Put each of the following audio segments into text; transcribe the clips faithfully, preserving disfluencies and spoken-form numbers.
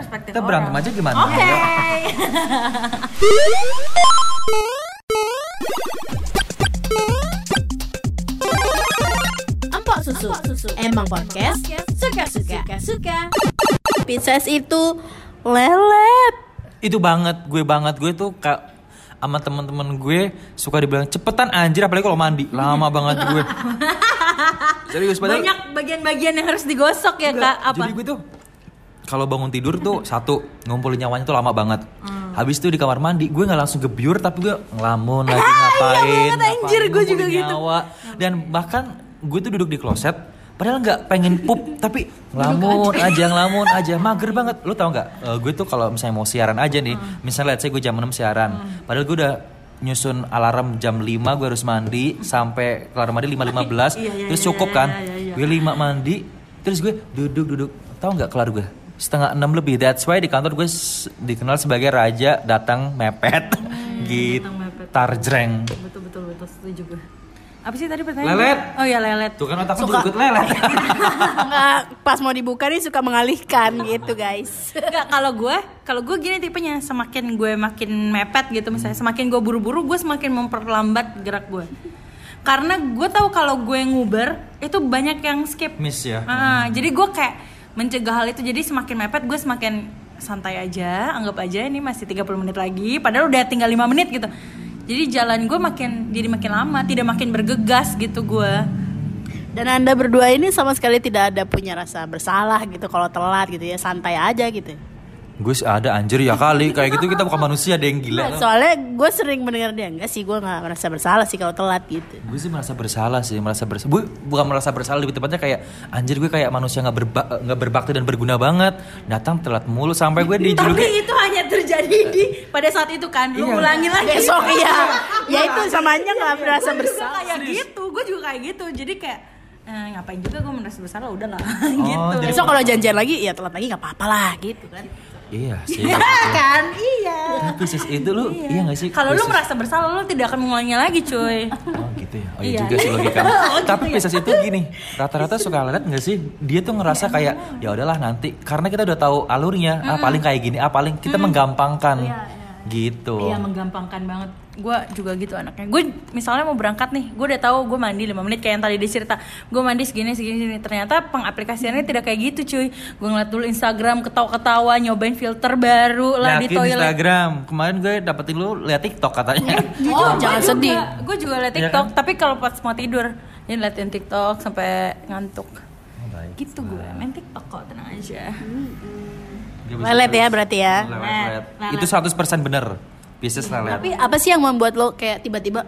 perspektif kita orang. Kita berantem aja gimana? Oke. Okay. Empok susu. susu. Emang podcast suka-suka. Suka-suka. Pisces itu lelet. Itu banget, gue banget gue tuh kayak sama teman-teman gue suka dibilang cepetan anjir, apalagi kalau mandi lama banget gue. Serius, padahal banyak bagian-bagian yang harus digosok ya enggak, kak. Apa? Jadi gue tuh kalau bangun tidur tuh satu ngumpulin nyawanya tuh lama banget. Hmm. Habis itu di kamar mandi gue nggak langsung gebyur tapi gue ngelamun lagi ngapain. Iya banget, anjir gue juga gitu. Dan bahkan gue tuh duduk di kloset padahal nggak pengen pup tapi ngelamun aja ngelamun aja mager banget. Lo tau nggak? Uh, gue tuh kalau misalnya mau siaran aja nih, hmm. misalnya let's say gue jam enam siaran, hmm. padahal gue udah nyusun alarm jam lima gue harus mandi sampai kelar mandi lima lima belas iya, iya, terus cukup kan, iya, iya, iya. Gue lima mandi terus gue duduk-duduk tau nggak kelar gue setengah enam lebih. That's why di kantor gue s- dikenal sebagai raja datang mepet, hmm, gitar jreng. Betul betul betul setuju gue. Apa sih tadi pertanyaan? Lelet. Oh ya lelet. Tuh kan otakku suka... juga ikut lelet. Nggak, pas mau dibuka nih suka mengalihkan gitu guys. Nggak, kalau gue, kalau gue gini tipenya, semakin gue makin mepet gitu misalnya, semakin gue buru-buru, gue semakin memperlambat gerak gue. Karena gue tahu kalau gue nguber itu banyak yang skip. Miss ya. Ah, hmm. Jadi gue kayak mencegah hal itu. Jadi semakin mepet gue semakin santai aja, anggap aja ini masih tiga puluh menit lagi. Padahal udah tinggal lima menit gitu. Jadi jalan gue makin, jadi makin lama, tidak makin bergegas gitu gue. Dan anda berdua ini sama sekali tidak ada punya rasa bersalah gitu kalau telat gitu ya, santai aja gitu. Gue ada anjir ya kali, kayak gitu kita bukan manusia ada yang gila. Soalnya gue sering mendengar dia, enggak sih gue gak merasa bersalah sih kalau telat gitu. Gue sih merasa bersalah sih, merasa bersalah. Gue bukan merasa bersalah, lebih tepatnya kayak anjir gue kayak manusia gak, berba- gak berbakti dan berguna banget. Datang telat mulu sampai gue dijuluki. Tapi itu hanya terjadi di pada saat itu kan, lu iya. ulangi lagi besok ya. Ya itu samanya gak merasa bersalah. Kayak gitu, gue juga kayak gitu, jadi kayak Eh, ngapain juga gue merasa bersalah, udah lah oh, gitu. Besok kalau janjian lagi, ya telat lagi gak apa-apa lah gitu kan. Iya sih. Iya kan? Iya. Tapi sis itu lu iya, iya gak sih? Kalau lu merasa bersalah lu tidak akan mengulanginya lagi, cuy. Oh gitu ya. Oh iya, iya juga sih logika. Tapi sis itu gini, rata-rata suka lelet enggak sih? Dia tuh ngerasa iya, kayak iya. ya udahlah nanti karena kita udah tahu alurnya, mm. ah paling kayak gini, ah paling kita mm. menggampangkan. Iya, iya. Gitu. Iya, menggampangkan banget. Gue juga gitu anaknya. Gue misalnya mau berangkat nih, gue udah tahu gue mandi lima menit kayak yang tadi dicerita. Gue mandi segini segini segini. Ternyata pengaplikasiannya tidak kayak gitu cuy. Gue ngeliat dulu Instagram, ketawa-ketawa, nyobain filter baru lah di toilet. Instagram. Kemarin gue dapetin lu liat TikTok katanya. Oh, jangan sedih. Gue juga liat TikTok, ya kan? Tapi kalau pas mau tidur, ya liatin TikTok sampai ngantuk. Oh, baik. Gitu gue main TikTok kok, tenang aja. Hmm. Lelet ya berarti ya. Lelet. Lelet. Itu seratus persen bener. Pisces lelet. Tapi apa sih yang membuat lo kayak tiba-tiba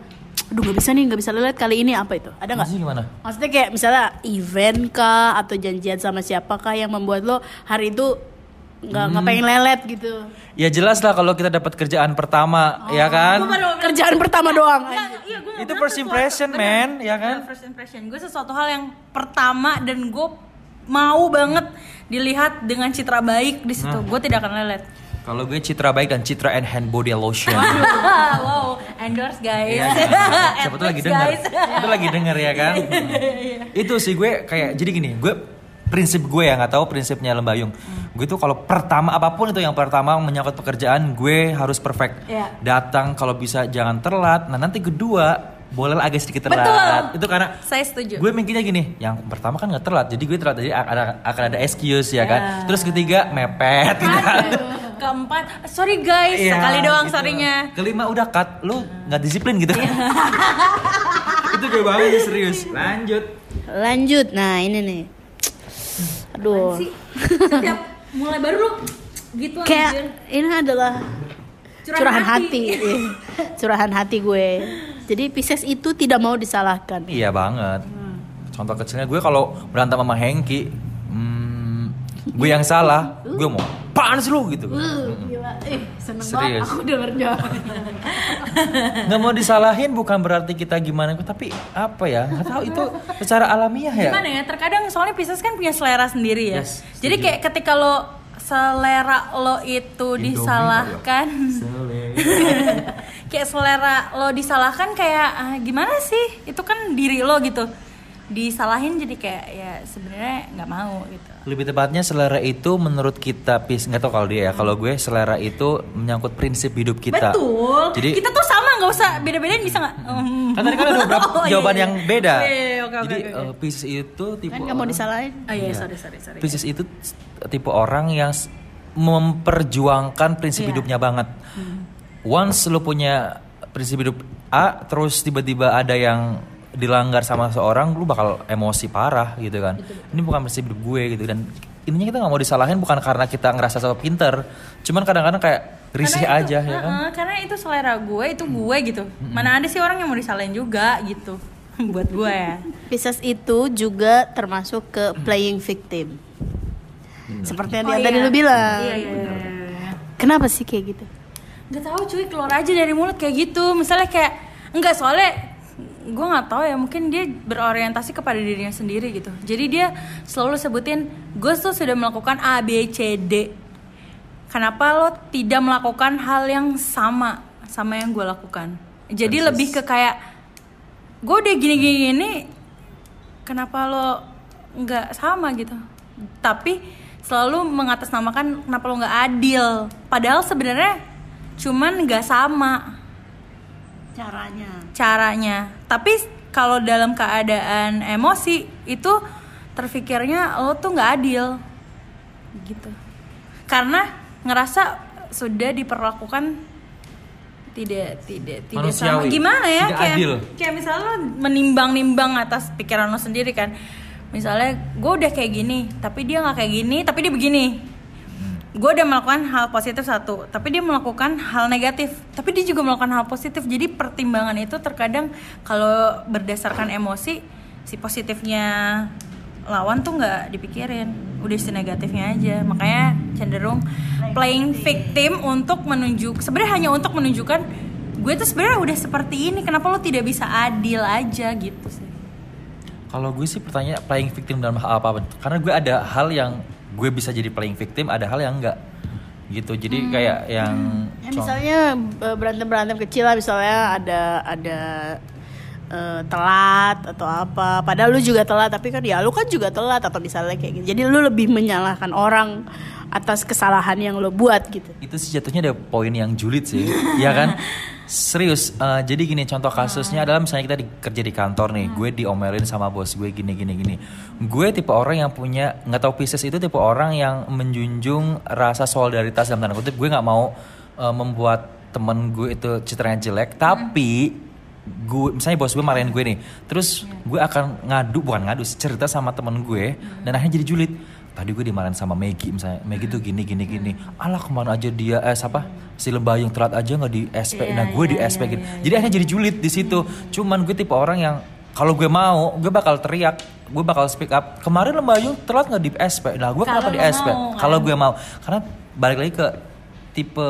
aduh gak bisa nih, gak bisa lelet kali ini, apa itu? Ada gak? Maksudnya gimana? Maksudnya kayak misalnya event kah atau janjian sama siapa kah yang membuat lo hari itu gak, hmm. gak pengen lelet gitu? Ya jelas lah kalau kita dapat kerjaan pertama, oh. ya kan? Baru, kerjaan pertama doang nah, iya, itu first impression man, ya kan? First impression, gue sesuatu hal yang pertama dan gue mau banget dilihat dengan citra baik di situ. Hmm. Gue tidak akan lelet. Kalau gue citra baik dan citra and hand body lotion. Wow, endorse guys. Ya, siapa tuh lagi dengar? Itu lagi dengar ya kan? Itu sih gue kayak jadi gini, gue prinsip gue ya nggak tahu prinsipnya Lembayung. Hmm. Gue tuh kalau pertama apapun itu yang pertama menyangkut pekerjaan gue harus perfect. Yeah. Datang kalau bisa jangan telat. Nah nanti kedua boleh agak sedikit telat. Betul. Itu karena saya setuju. Gue mikirnya gini, yang pertama kan nggak telat, jadi gue telat jadi ada, akan ada excuse ya yeah. kan. Terus ketiga mepet. Keempat, sorry guys, yeah, sekali doang gitu. Sorry-nya. Kelima udah cut, lu nggak disiplin gitu. Yeah. Itu gue banget serius. Lanjut. Lanjut, nah ini nih. Aduh. Setiap mulai baru lu gitu aja. Kayak ini adalah curahan, curahan hati. hati. Curahan hati gue. Jadi Pisces itu tidak mau disalahkan. Iya banget. Hmm. Contoh kecilnya gue kalau berantem sama Hengki, hmm, gue yang salah, gue mau. Apaan sih lu gitu? Uh, gila, eh seneng banget aku dengernya. Nggak mau disalahin bukan berarti kita gimana, tapi apa ya? Nggak tahu itu secara alamiah ya. Gimana ya? Terkadang soalnya Pisces kan punya selera sendiri ya. Yes, jadi kayak ketika lo selera lo itu Indomie disalahkan, selera. Kayak selera lo disalahkan kayak ah, gimana sih? Itu kan diri lo gitu. disalahin jadi kayak ya sebenarnya nggak mau gitu. Lebih tepatnya selera itu menurut kita pis nggak tau kalau dia ya, kalau gue selera itu menyangkut prinsip hidup kita. Betul. Jadi kita tuh sama, nggak usah beda-bedain bisa nggak? Um. Kan tadi kan ada beberapa oh, jawaban iya, yang beda. Iya, iya, okay, jadi okay, okay. Uh, Pisces itu tipe kan nggak mau disalahin. Oh iya, iya. sorry sorry sorry. Pisces itu tipe orang yang memperjuangkan prinsip yeah. hidupnya banget. Hmm. Once lu punya prinsip hidup A, terus tiba-tiba ada yang dilanggar sama seorang, lu bakal emosi parah gitu kan. Betul, betul. Ini bukan prinsip hidup gue gitu, dan intinya kita nggak mau disalahin bukan karena kita ngerasa sok pinter, cuman kadang-kadang kayak risih karena aja itu, ya kan. Uh, karena itu selera gue, itu gue gitu. Mm-hmm. Mana ada sih orang yang mau disalahin juga gitu. Buat gue ya. Pisces itu juga termasuk ke playing victim. Mm-hmm. Seperti yang oh, tadi iya. lu bilang. Iya, iya, iya. Kenapa sih kayak gitu? Gak tahu cuy, keluar aja dari mulut kayak gitu. Misalnya kayak enggak, soalnya gue nggak tahu ya, mungkin dia berorientasi kepada dirinya sendiri gitu, jadi dia selalu sebutin gue tuh sudah melakukan A B C D, kenapa lo tidak melakukan hal yang sama sama yang gue lakukan. Jadi Persis. Lebih ke kayak gue udah gini gini gini, kenapa lo nggak sama gitu, tapi selalu mengatasnamakan kenapa lo nggak adil, padahal sebenarnya cuman nggak sama caranya caranya tapi kalau dalam keadaan emosi itu terfikirnya lo tuh nggak adil gitu, karena ngerasa sudah diperlakukan tidak tidak tidak sama gimana ya, kayak adil. Kayak misalnya lo menimbang-nimbang atas pikiran lo sendiri kan, misalnya gue udah kayak gini tapi dia nggak kayak gini, tapi dia begini. Gue udah melakukan hal positif satu, tapi dia melakukan hal negatif, tapi dia juga melakukan hal positif. Jadi pertimbangan itu terkadang kalau berdasarkan emosi, si positifnya lawan tuh nggak dipikirin, udah si negatifnya aja. Makanya cenderung playing victim untuk menunjuk, sebenarnya hanya untuk menunjukkan gue tuh sebenarnya udah seperti ini, kenapa lo tidak bisa adil aja gitu sih. Kalau gue sih pertanyaan playing victim dalam hal apa, karena gue ada hal yang gue bisa jadi playing victim, ada hal yang enggak gitu. Jadi hmm. kayak yang ya, misalnya berantem-berantem kecil lah, misalnya ada ada uh, telat atau apa, padahal lu juga telat, tapi kan ya lu kan juga telat atau misalnya kayak gitu. Jadi lu lebih menyalahkan orang atas kesalahan yang lu buat gitu. Itu sih jatuhnya ada poin yang julid sih. Ya kan? Serius, uh, jadi gini contoh kasusnya hmm. adalah misalnya kita di, kerja di kantor nih, hmm. gue diomelin sama bos gue gini gini gini. Gue tipe orang yang punya, nggak tahu Pisces itu tipe orang yang menjunjung rasa solidaritas dalam tanda kutip. Gue nggak mau uh, membuat temen gue itu citranya jelek, tapi hmm. gue misalnya bos gue marahin gue nih, terus hmm. gue akan ngadu bukan ngadu, cerita sama temen gue hmm. dan akhirnya jadi julid. Tadi gue dimarahin sama Maggie misalnya, Maggie tuh gini gini gini, alah kemana aja dia eh apa si lebay yang telat aja nggak di S P, yeah, nah gue yeah, di S P yeah, gitu, yeah, jadi yeah. akhirnya jadi julid di situ. Yeah. Cuman gue tipe orang yang kalau gue mau gue bakal teriak, gue bakal speak up. Kemarin lebay yang telat nggak di S P, nah gue kenapa di S P? Kalau gue mau, karena balik lagi ke tipe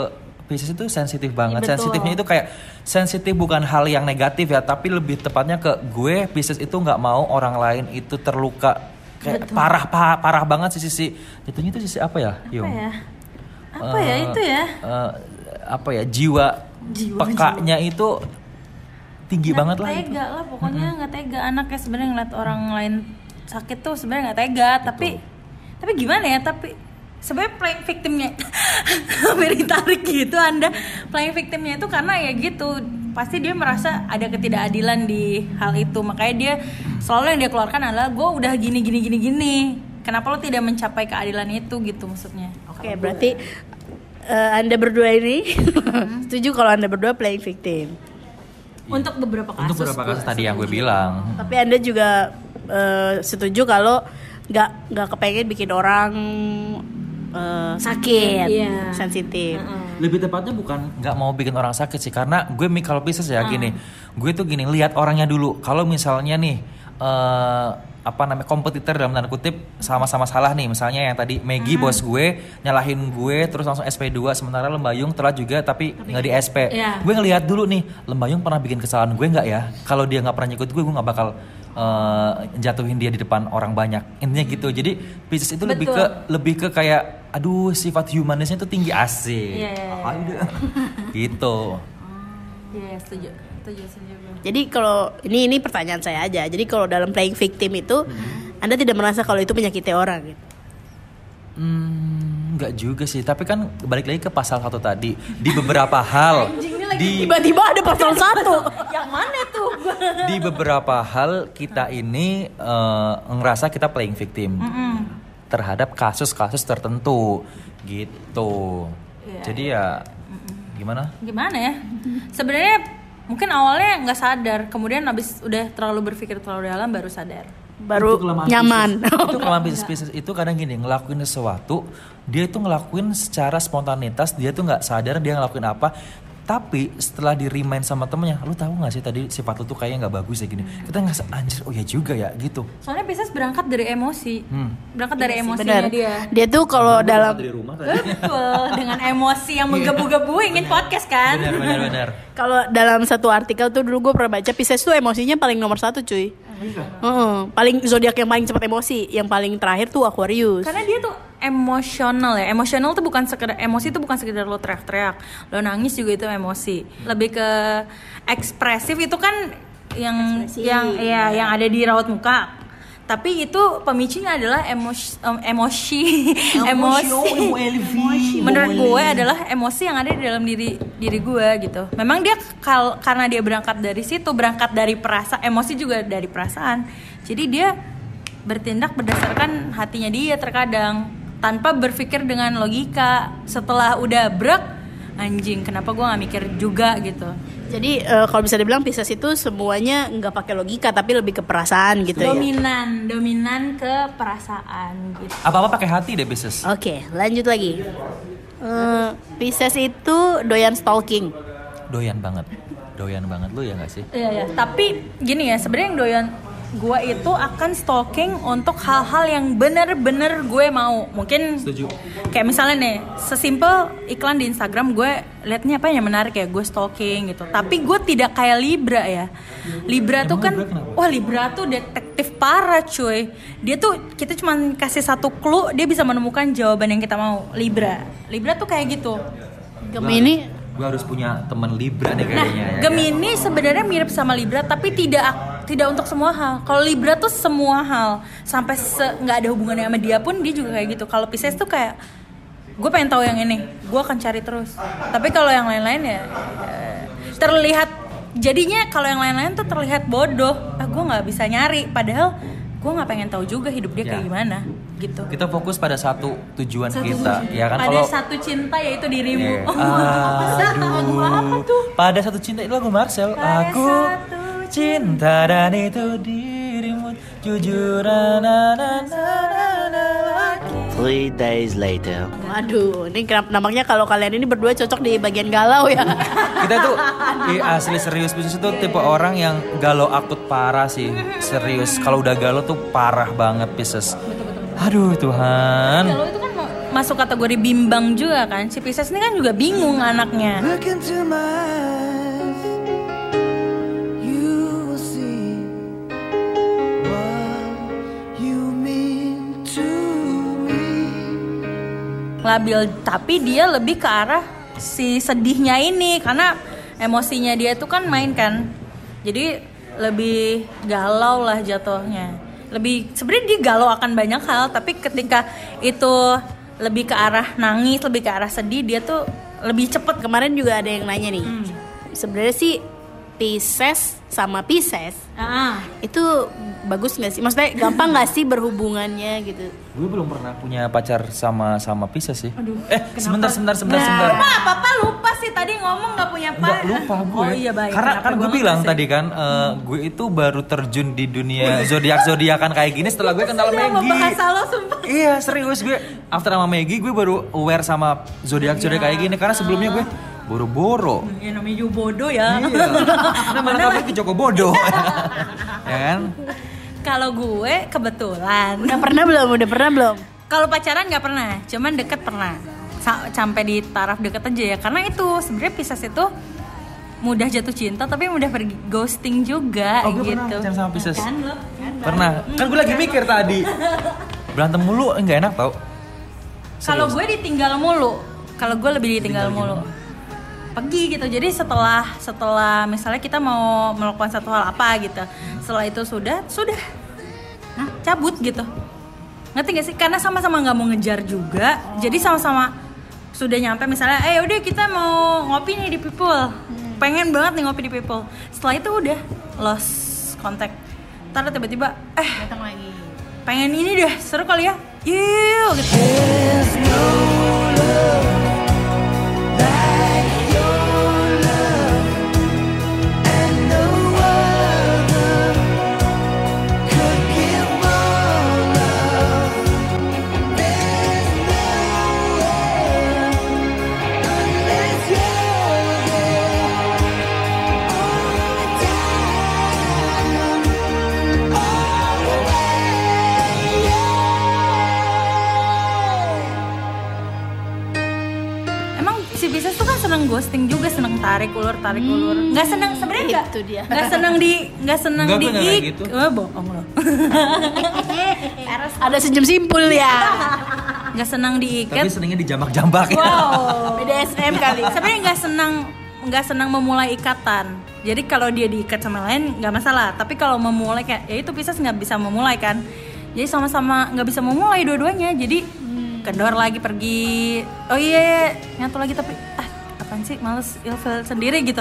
Pisces itu sensitif banget. Yeah, sensitifnya itu kayak sensitif bukan hal yang negatif ya, tapi lebih tepatnya ke gue Pisces itu nggak mau orang lain itu terluka. Kayak parah, parah parah banget sih sisi jatuhnya itu sisi apa ya? Apa Yung? ya? Apa uh, ya itu ya? Uh, apa ya jiwa, jiwa pekanya jiwa. Itu tinggi nggak banget lah. Nggak tega itu. lah pokoknya nggak mm-hmm. tega anaknya sebenarnya ngeliat orang lain sakit tuh sebenarnya nggak tega. Betul. Tapi tapi gimana ya? Tapi sebenarnya playing victimnya hampir ditarik gitu Anda. Playing victimnya itu karena ya gitu, pasti dia merasa ada ketidakadilan di hal itu, makanya dia selalu yang dia keluarkan adalah gue udah gini gini gini gini, kenapa lo tidak mencapai keadilan itu gitu maksudnya. Oke, okay, berarti uh, anda berdua ini hmm. setuju kalau anda berdua playing victim iya. untuk beberapa kasus, untuk beberapa kasus tadi setuju. Yang gue bilang, tapi anda juga uh, setuju kalau nggak nggak kepengen bikin orang Uh, sakit, yeah. sensitif. Uh-uh. Lebih tepatnya bukan nggak mau bikin orang sakit sih, karena gue kalau bisa ya uh. gini, gue tuh gini lihat orangnya dulu. Kalau misalnya nih uh, apa namanya kompetitor dalam tanda kutip sama-sama salah nih, misalnya yang tadi Maggie uh-huh. bos gue nyalahin gue terus langsung S P dua, sementara Lembayung telat juga tapi nggak di S P. Yeah. Gue ngelihat dulu nih Lembayung pernah bikin kesalahan gue nggak ya? Kalau dia nggak pernah nyikut gue, gue nggak bakal Uh, jatuhin dia di depan orang banyak, intinya gitu. Jadi Pisces itu Betul. lebih ke lebih ke kayak aduh sifat humanisnya itu tinggi asik yeah. gitu. Iya, yeah, setuju. Setuju, setuju. Jadi kalau ini ini pertanyaan saya aja. Jadi kalau dalam playing victim itu, mm-hmm. Anda tidak merasa kalau itu menyakiti orang gitu? Hmm, enggak juga sih. Tapi kan balik lagi ke pasal satu tadi. Di beberapa hal. Di, tiba-tiba ada pasal satu. Yang mana tuh? Di beberapa hal kita ini uh, ngerasa kita playing victim. Mm-hmm. Terhadap kasus-kasus tertentu gitu. Yeah. Jadi ya. Gimana? Gimana ya? Sebenarnya mungkin awalnya nggak sadar, kemudian abis udah terlalu berpikir terlalu dalam baru sadar. Baru itu nyaman. Bisnis, itu kelemahan bisnis itu kadang gini, ngelakuin sesuatu, dia itu ngelakuin secara spontanitas, dia tuh nggak sadar dia ngelakuin apa. Tapi setelah di remind sama temennya, lu tahu nggak sih tadi sifat lu tuh kayaknya nggak bagus ya gini. Kita nggak anjir, oh ya juga ya gitu. Soalnya bisnis berangkat dari emosi, hmm. berangkat dari yes, emosinya bener. dia. Dia tuh kalau dalam dari rumah, dengan emosi yang menggebu-gebu ingin podcast kan. Benar-benar. Kalau dalam satu artikel tuh dulu gue pernah baca, Pisces tuh emosinya paling nomor satu cuy. Uh-uh. Paling zodiak yang paling cepat emosi, yang paling terakhir tuh Aquarius. Karena dia tuh emosional ya. Emosional tuh bukan sekedar emosi, tuh bukan sekedar lo teriak-teriak, lo nangis juga itu emosi. Lebih ke ekspresif itu kan yang ekspresi. yang ya yang ada di raut muka. Tapi itu pemicunya adalah emosi um, emosi emosi. emosi. Menurut gue adalah emosi yang ada di dalam diri diri gue gitu. Memang dia kal- karena dia berangkat dari situ, berangkat dari perasaan, emosi juga dari perasaan. Jadi dia bertindak berdasarkan hatinya dia terkadang tanpa berpikir dengan logika. Setelah udah brek, anjing kenapa gue nggak mikir juga gitu. Jadi uh, kalau bisa dibilang Pisces itu semuanya nggak pakai logika tapi lebih ke perasaan gitu. Dominan, ya? Dominan ke perasaan gitu. Apa-apa pakai hati deh Pisces. Oke, okay, lanjut lagi. Uh, Pisces itu doyan stalking. Doyan banget, doyan banget lu ya nggak sih? Iya, ya. Tapi gini ya, sebenarnya yang doyan gue itu akan stalking untuk hal-hal yang bener-bener gue mau. Mungkin setuju. Kayak misalnya nih, sesimpel iklan di Instagram gue liatnya apa yang menarik ya, gue stalking gitu. Tapi gue tidak kayak Libra ya. Libra tuh kan, wah Libra tuh detektif parah cuy. Dia tuh, kita cuma kasih satu clue, dia bisa menemukan jawaban yang kita mau. Libra, Libra tuh kayak gitu. Gemini, gue harus punya teman Libra deh kayaknya. Nah, Gemini sebenarnya mirip sama Libra tapi tidak tidak untuk semua hal. Kalau Libra tuh semua hal sampai nggak se- ada hubungannya sama dia pun dia juga kayak gitu. Kalau Pisces tuh kayak gue pengen tahu yang ini, gue akan cari terus. Tapi kalau yang lain-lain ya terlihat jadinya kalau yang lain-lain tuh terlihat bodoh. Ah gue nggak bisa nyari. Padahal gue nggak pengen tahu juga hidup dia ya. Kayak gimana. Gitu. Kita fokus pada satu tujuan satu kita, tujuan. Ya kan? Pada kalau satu cinta yaitu dirimu. Yeah. Aduh. Apa tuh? Pada satu cinta itu lagu Marcel. Pada aku cinta dan itu dirimu jujur na na na Three days later. Waduh, ini kenapa namanya kalau kalian ini berdua cocok di bagian galau ya? Kita tuh di asli serius bisnis itu tipe orang yang galau akut parah sih. Serius, kalau udah galau tuh parah banget Pisces. Aduh Tuhan. Kalau itu kan masuk kategori bimbang juga kan. Si Pisces ini kan juga bingung anaknya. Labil, tapi dia lebih ke arah si sedihnya ini karena emosinya dia tuh kan main kan. Jadi lebih galau lah jatuhnya. Lebih sebenarnya dia galau akan banyak hal, tapi ketika itu lebih ke arah nangis, lebih ke arah sedih, dia tuh lebih cepet. Kemarin juga ada yang nanya nih, hmm. sebenarnya sih Pisces sama Pisces ah. itu bagus nggak sih? Maksudnya gampang nggak sih berhubungannya gitu? Gue belum pernah punya pacar sama sama Pisces sih. Aduh, eh sebentar sebentar sebentar nah. sebentar. Lupa apa apa lupa sih tadi ngomong nggak punya pacar. Nggak lupa gue. Oh, iya, baik. Karena kan gue bilang sih. Tadi kan uh, gue itu baru terjun di dunia zodiak zodiakan kayak gini setelah gue kenal Maggie. Membahas lo sumpah. Iya serius gue after sama Maggie gue baru aware sama zodiak zodiak kayak gini karena sebelumnya gue boro-boro. Ya namanya juga bodoh ya. Iya. Namanya apa ke Joko bodoh. Ya kan? Kalau gue kebetulan udah pernah belum? Udah pernah belum? Kalau pacaran nggak pernah, cuman deket pernah. Sampai di taraf deket aja ya. Karena itu sebenarnya Pisces itu mudah jatuh cinta tapi mudah pergi ghosting juga oh, gitu. Pernah pacaran sama Pisces. Kan, lo, kan, pernah. Kan, kan gue lagi mikir tadi. Berantem mulu nggak enak tau. Kalau gue ditinggal mulu, kalau gue lebih ditinggal mulu. pergi gitu. Jadi setelah setelah misalnya kita mau melakukan satu hal apa gitu, setelah itu sudah sudah nah, cabut gitu. Ngerti gak sih? Karena sama-sama nggak mau ngejar juga. Oh. Jadi sama-sama sudah nyampe misalnya, eh udah kita mau ngopi nih di People. Hmm. Pengen banget nih ngopi di People. Setelah itu udah lost contact. Ntar tiba-tiba eh datang lagi. Pengen ini deh, seru kali ya. Yuk gitu. Ghosting juga seneng tarik ulur tarik hmm. ulur nggak seneng sebenarnya nggak itu dia nggak seneng di nggak seneng di gitu. Oh, bohong loh. Ada senyum simpul ya. Nggak seneng diikat tapi senengnya dijambak-jambak. Wow. B D S M kali. Sebenarnya nggak seneng nggak seneng memulai ikatan, jadi kalau dia diikat sama lain nggak masalah, tapi kalau memulai kayak ya itu Pisces nggak bisa memulai kan, jadi sama-sama nggak bisa memulai dua-duanya, jadi hmm. kendor lagi pergi. Oh iya nyatu lagi tapi ah apaan sih, males ilfil sendiri gitu.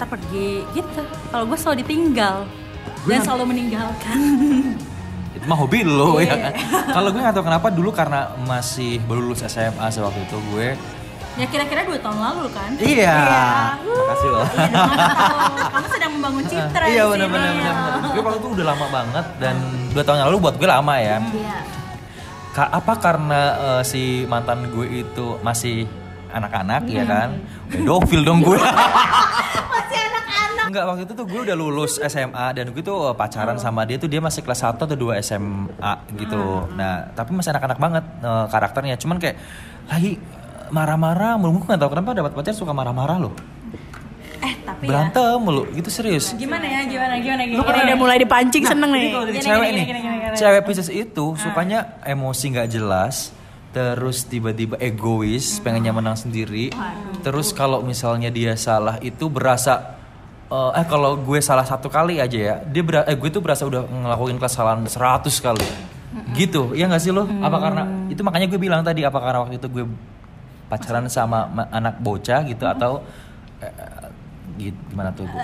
Ntar pergi gitu. Kalau gue selalu ditinggal gue dan selalu meninggalkan. Itu mah hobi lo yeah. ya kan. Kalau gue gak tau kenapa dulu karena masih baru lulus S M A sewaktu itu gue. Ya kira-kira dua tahun lalu kan. Iya. Makasih loh. Iya dong, kamu sedang membangun citra. Iya benar-benar. Gue waktu itu udah lama banget dan dua tahun lalu buat gue lama ya. Iya. Ka- apa karena uh, si mantan gue itu masih anak-anak hmm. ya kan, pedofil dong gue. Masih anak-anak. Enggak, waktu itu tuh gue udah lulus S M A dan gue tuh pacaran oh. sama dia tuh dia masih kelas satu atau dua S M A gitu. Hmm. Nah tapi masih anak-anak banget uh, karakternya, cuman kayak lagi marah-marah, mulu-mulu nggak tahu kenapa dapat pacar suka marah-marah loh. Eh tapi berantem ya. Mulu gitu serius. Gimana ya gimana gimana gimana. Lu pernah udah mulai dipancing nah, seneng nih. Kalau dari cewek nih, cewek Pisces itu sukanya emosi nggak jelas. Terus tiba-tiba egois, pengennya menang sendiri. Waduh. Terus kalau misalnya dia salah itu berasa uh, eh kalau gue salah satu kali aja ya, dia ber- eh gue tuh berasa udah ngelakuin kesalahan seratus kali. Gitu. Iya enggak sih lo? Hmm. Apa karena itu makanya gue bilang tadi apa karena waktu itu gue pacaran sama ma- anak bocah gitu hmm. atau eh, gitu, gimana tuh gue?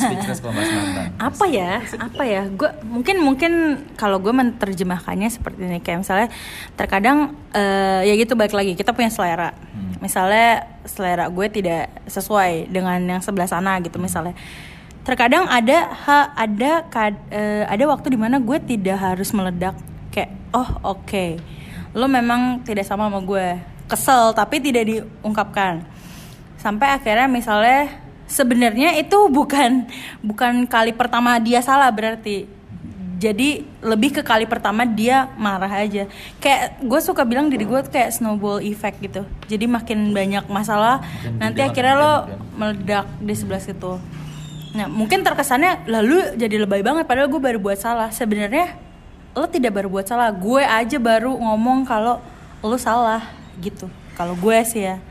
Speechless kalau bahas mantan. Apa ya? Apa ya? Gue mungkin mungkin kalau gue menerjemahkannya seperti ini, kayak misalnya terkadang uh, ya gitu, balik lagi kita punya selera. Hmm. Misalnya selera gue tidak sesuai dengan yang sebelah sana gitu misalnya. Terkadang ada ha, ada kad, uh, ada waktu di mana gue tidak harus meledak kayak oh oke. Okay. Lo memang tidak sama sama gue. Kesel tapi tidak diungkapkan. Sampai akhirnya misalnya sebenarnya itu bukan bukan kali pertama dia salah berarti. Jadi lebih ke kali pertama dia marah aja. Kayak gue suka bilang diri gue tuh kayak snowball effect gitu. Jadi makin banyak masalah makin nanti akhirnya lo meledak di sebelah situ. Nah mungkin terkesannya lalu jadi lebay banget padahal gue baru buat salah. Sebenarnya lo tidak baru buat salah. Gue aja baru ngomong kalau lo salah gitu. Kalau gue sih ya.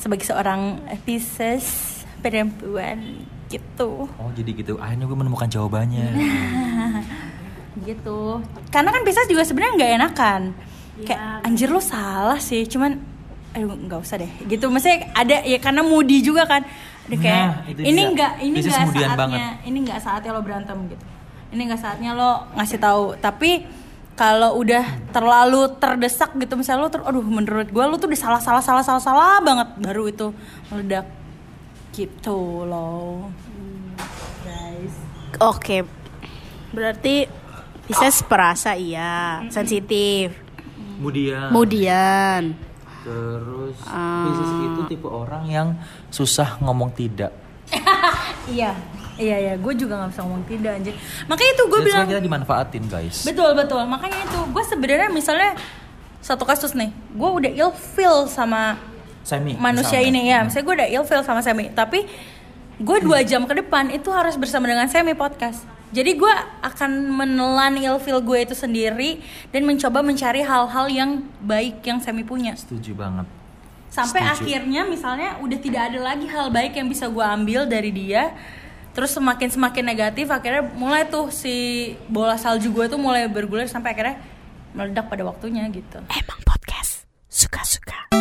Sebagai seorang Pisces perempuan gitu. Oh jadi gitu. Akhirnya gue menemukan jawabannya. Gitu. Karena kan Pisces juga sebenarnya nggak enakan. Ya. Kayak anjir lu salah sih. Cuman, aduh nggak usah deh. Gitu. Maksudnya ada ya karena moody juga kan. Ada kayak nah, ini nggak ini nggak saatnya. Banget. Ini nggak saatnya lo berantem gitu. Ini nggak saatnya lo ngasih tahu. Tapi kalau udah terlalu terdesak gitu misalnya lo, ter- aduh menurut gue lo tuh udah salah salah salah salah salah banget baru itu meledak gitu lo. Hmm, guys. Oke, berarti Pisces perasa iya, mm-hmm. sensitif. Kemudian. Kemudian. Terus uh, Pisces itu tipe orang yang susah ngomong tidak. Iya. Iya ya, gue juga nggak bisa ngomong tidak anjir. Makanya itu gue bilang kita dimanfaatin guys. Betul betul, makanya itu gue sebenarnya misalnya satu kasus nih, gue udah ilfeel sama Semi, manusia misalnya. Ini ya. Misalnya gue udah ilfeel sama Semi, tapi gue dua jam ke depan itu harus bersama dengan Semi podcast. Jadi gue akan menelan ilfeel gue itu sendiri dan mencoba mencari hal-hal yang baik yang Semi punya. Setuju banget. sampai Setuju. Akhirnya misalnya udah tidak ada lagi hal baik yang bisa gue ambil dari dia, terus semakin semakin negatif, akhirnya mulai tuh si bola salju gue tuh mulai bergulir sampai akhirnya meledak pada waktunya gitu. Emang podcast suka-suka.